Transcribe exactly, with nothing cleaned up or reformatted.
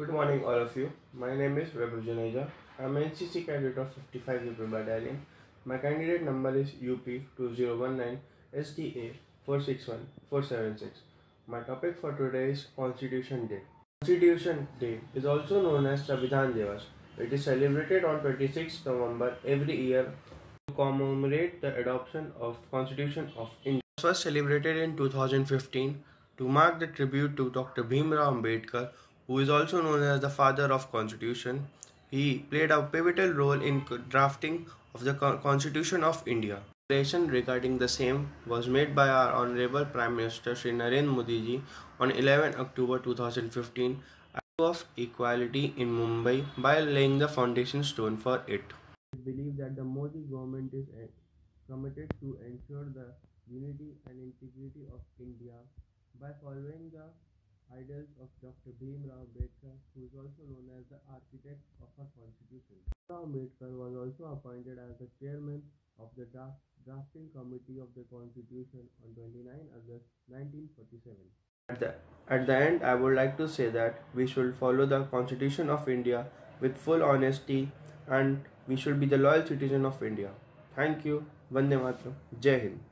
Good morning all of you. My name is Vibhujan Aija. I am an N C C candidate of fifty-five U P battalion. My candidate number is U P two zero one nine S D A four six one four seven six. My topic for today is Constitution Day. Constitution Day is also known as Samvidhan Diwas. It is celebrated on twenty-sixth November every year to commemorate the adoption of Constitution of India. It was celebrated in two thousand fifteen to mark the tribute to Doctor Bhimrao Ambedkar, who is also known as the father of Constitution. He played a pivotal role in drafting of the Constitution of India. The declaration regarding the same was made by our Honorable Prime Minister Shri Narendra Modi ji on eleventh October two thousand fifteen at the Statue of Equality in Mumbai by laying the foundation stone for it. We believe that the Modi government is committed to ensure the unity and integrity of India by following the ideals of Doctor Bhimrao Ambedkar, who is also known as the architect of our Constitution. Bhimrao Ambedkar was also appointed as the chairman of the draft, drafting committee of the Constitution on twenty-ninth August nineteen forty-seven. At the, at the end, I would like to say that we should follow the Constitution of India with full honesty, and we should be the loyal citizen of India. Thank you. Vande Mataram. Jai Hind.